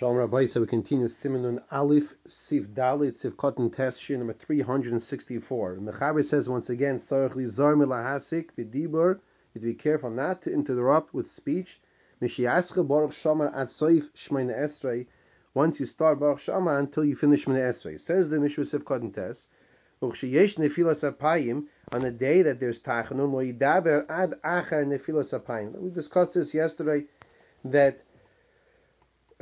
Shalom Rabbi, so we continue Simanun Aleph, Sif Dalit, Sif Katan Tesh, number 364. Mechaber says once again, Sarach Lizar Milahasik, Vidibur, you'd be careful not to interrupt with speech. Mishiascha Baruch She'amar at Soif Shemayin Esrei, once you start Baruch She'amar until you finish Shemayin Esrei. Says the Mishra Sif Katan Tesh, Ukshiyesh Nefilas Apayim, on the day that there's Tachanun, Loidaber Ad Acha Nefilas Apayim. We discussed this yesterday, that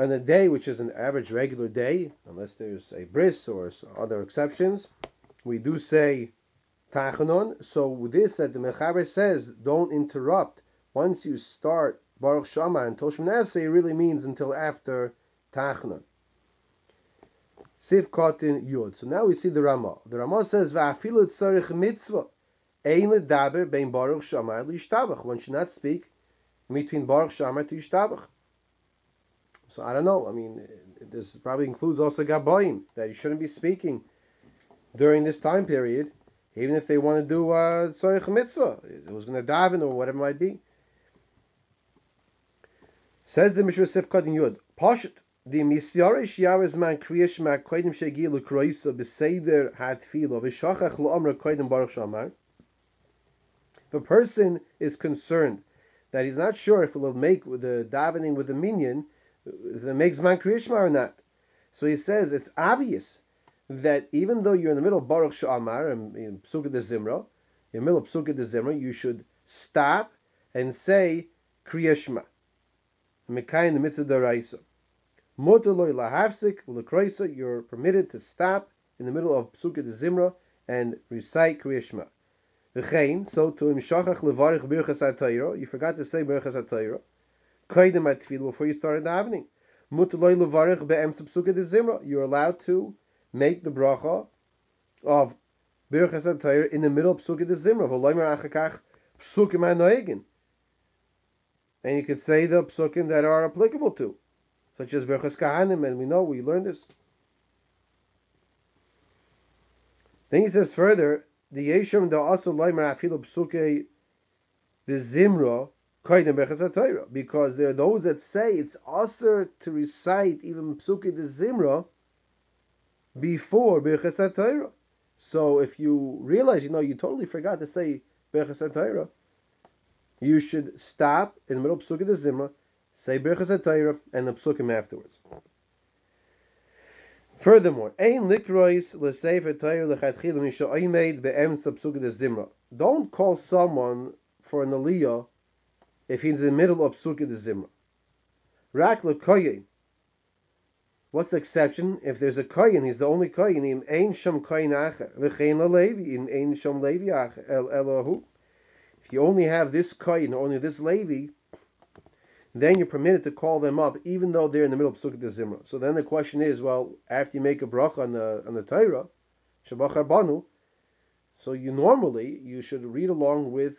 on a day which is an average regular day, unless there's a bris or other exceptions, we do say Tachanun. So with this, that the Mechaber says, don't interrupt. Once you start Baruch She'amar until Shemini Esrei, it really means until after Tachanun. Sif Katan Yud. So now we see the Rama. The Rama says, Va'afilu tzarich mitzvah, ein ledaber bein Baruch She'amar li'Yishtabach. One should not speak between Baruch She'amar to Yishtabach. So I don't know, this probably includes also Gaboim, that you shouldn't be speaking during this time period, even if they want to do Tzorich Mitzvah, who's going to daven or whatever it might be. Says the Mishra Sif Katan Yud, Poshet, the Misyarish Yavar's man kriyat shma koidim shegil ukroisa b'seder hatfilo v'shachach l'omra koidim Baruch She'amar. If a person is concerned that he's not sure if it will make the davening with the minyan, that makes man kriyat shma or not. So he says it's obvious that even though you're in the middle of Baruch She'amar and in Pesukei DeZimra, in the middle of Pesukei DeZimra, you should stop and say kriyat shma. Mekayin the mitzvah d'oraisa. Mutar lo lahafsik ulekroisa. You're permitted to stop in the middle of Pesukei DeZimra and recite kriyat shma. V'chein, so to imshachach levarich Birchos HaTorah. You forgot to say Birchos HaTorah before you started davening. You're allowed to make the bracha of Birchas HaTorah in the middle of Pesukei DeZimra. And you could say the psukim that are applicable to, such as Birchas Kahanim, and we learned this. Then he says further, the Yesham da also loymer afilu Pesukei DeZimra, because there are those that say it's asur to recite even Pesukei DeZimra before Birchas HaTorah. So if you realize, you totally forgot to say Birchas HaTorah, you should stop in the middle of Pesukei DeZimra, say Birchas HaTorah, and the Pesukim afterwards. Furthermore, ein likrois l'sefer Torah l'chadchil misha oimed be'emtza Pesukei DeZimra. Don't call someone for an aliyah if he's in the middle of Pesukei DeZimra. Rakla Kayin. What's the exception? If there's a Kayin, he's the only Kayin. In Ain Sham Kayin Ach, Vechena Levi, in Ain Sham Levi Ach, Elohu. If you only have this Kayin, only this Levi, then you're permitted to call them up, even though they're in the middle of Pesukei DeZimra. So then the question is, after you make a bracha on the Torah, Shabbat Charbanu, so you should read along with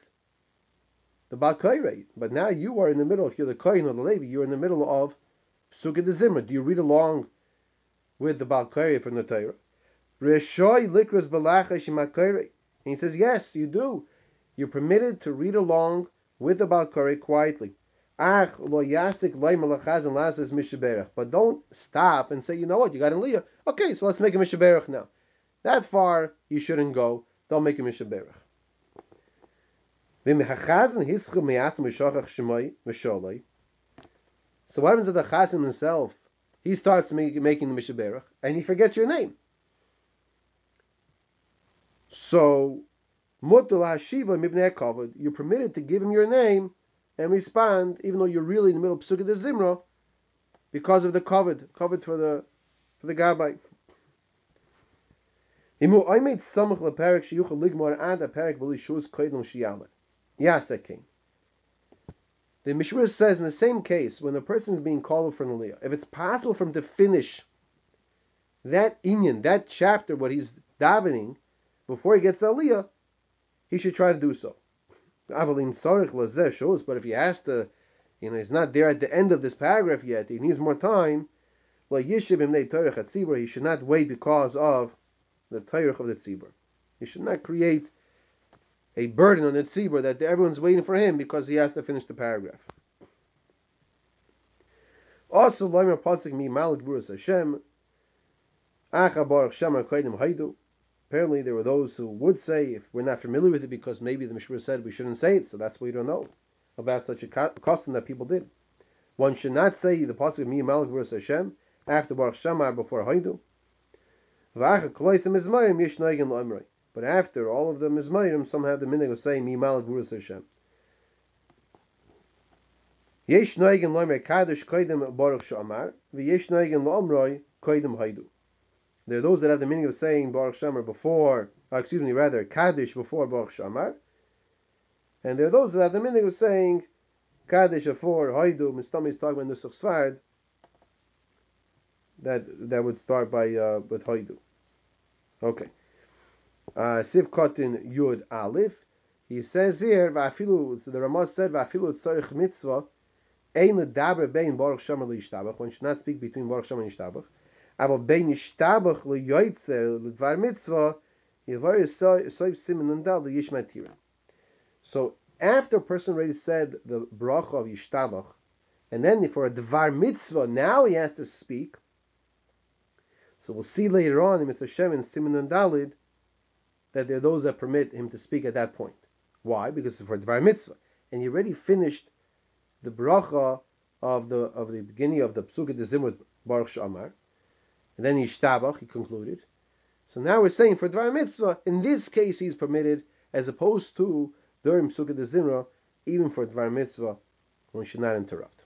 the Baal Koreh, but now you are in the middle. If you're the Kohen or the Levi, you're in the middle of Pesukei DeZimra. Do you read along with the Baal Koreh from the Torah? Reshoi likras b'lachash imakayre, and he says yes, you do. You're permitted to read along with the Baal Koreh quietly. Ach lo yasik loim alachazin lasas mishaberach, but don't stop and say, you got an aliyah. Okay, so let's make a mishaberach now. That far you shouldn't go. Don't make a mishaberach. So what happens if the Chazim himself, he starts making the Mishaberach and he forgets your name? So you're permitted to give him your name and respond, even though you're really in the middle of Pesukei DeZimra, because of the covered for the Gabbai. Yasekin. The Mishra says in the same case, when a person is being called for an aliyah, if it's possible for him to finish that inyan, that chapter, what he's davening, before he gets the aliyah, he should try to do so. But if he has to, he's not there at the end of this paragraph yet, he needs more time, he should not wait because of the tarcha of the Tzibar. He should not create a burden on the Tzibar that everyone's waiting for him because he has to finish the paragraph. Also, Lamer Pasik Mi Malik Burus Hashem, Acha Baruch She'amar Koidim Haidu. Apparently, there were those who would say, if we're not familiar with it, because maybe the Mishaberach said we shouldn't say it, so that's why we don't know about such a custom that people did. One should not say the pasuk Mi Malik Burus Hashem after Baruch She'amar before Haidu. But after all of the Mizmayim, some have the minhag of saying Mi Malik Burus Hashem. Yesh noigin lo'amroi kaddish koidim Baruch She'amar, v'yesh noigin lo'amroi koidim Haidu. There are those that have the meaning of saying Baruch She'amar before, kaddish before Baruch She'amar, and there are those that have the meaning of saying kaddish before Haidu. Mistami is talking about Nusach Sfard that would start by with Haidu. Okay, Sif Katan Yud Aleph. He says here v'afilu. So the Ramaz said v'afilu tzorich mitzvah. Ein ledaber bein Baruch She'amar leYishtabach. One should not speak between Baruch She'amar and Yishtabach. Aval bein Yishtabach leYoytzer ledvar mitzvah. Yevar yisoyv Simanun Aleph leyishmatira. So after a person already said the bracha of Yishtabach, and then for a dvar mitzvah, now he has to speak. So we'll see later on in Mitzvah Shem and Simanun Dalit that there are those that permit him to speak at that point. Why? Because it's for Dvar Mitzvah, and he already finished the bracha of the beginning of the Pesukei DeZimra Baruch She'amar, and then Yishtabach he concluded. So now we're saying for Dvar Mitzvah, in this case he's permitted, as opposed to during Pesukei DeZimra, even for Dvar Mitzvah, one should not interrupt.